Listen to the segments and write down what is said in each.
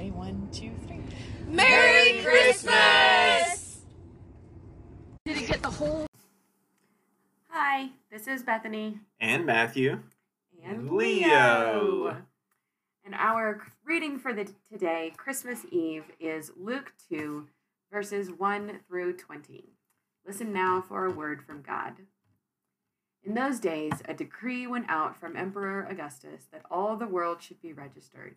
Ready? 1, 2, 3. Merry Christmas! Did it get the whole... Hi, this is Bethany. And Matthew. And Leo. And our reading for today, Christmas Eve, is Luke 2, verses 1 through 20. Listen now for a word from God. In those days, a decree went out from Emperor Augustus that all the world should be registered.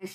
As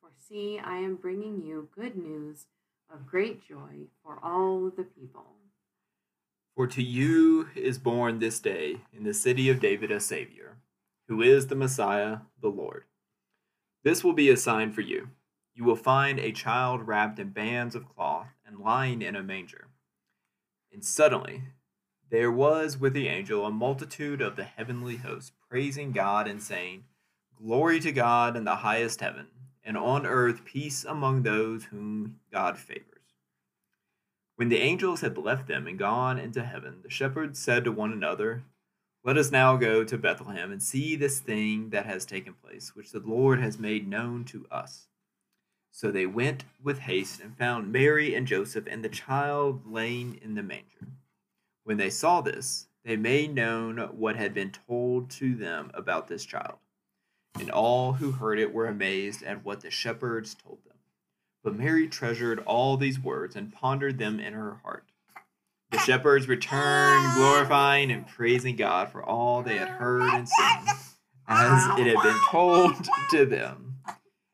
for see, I am bringing you good news of great joy for all the people. For to you is born this day in the city of David a Savior, who is the Messiah, the Lord. This will be a sign for you. You will find a child wrapped in bands of cloth and lying in a manger." And suddenly there was with the angel a multitude of the heavenly host, praising God and saying, "Glory to God in the highest heaven, and on earth peace among those whom God favors." When the angels had left them and gone into heaven, the shepherds said to one another, "Let us now go to Bethlehem and see this thing that has taken place, which the Lord has made known to us." So they went with haste and found Mary and Joseph and the child lying in the manger. When they saw this, they made known what had been told to them about this child. And all who heard it were amazed at what the shepherds told them. But Mary treasured all these words and pondered them in her heart. The shepherds returned, glorifying and praising God for all they had heard and seen, as it had been told to them.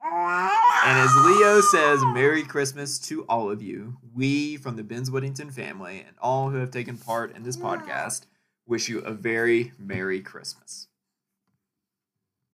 And as Leo says, Merry Christmas to all of you. We from the Ben's Whittington family and all who have taken part in this podcast wish you a very Merry Christmas.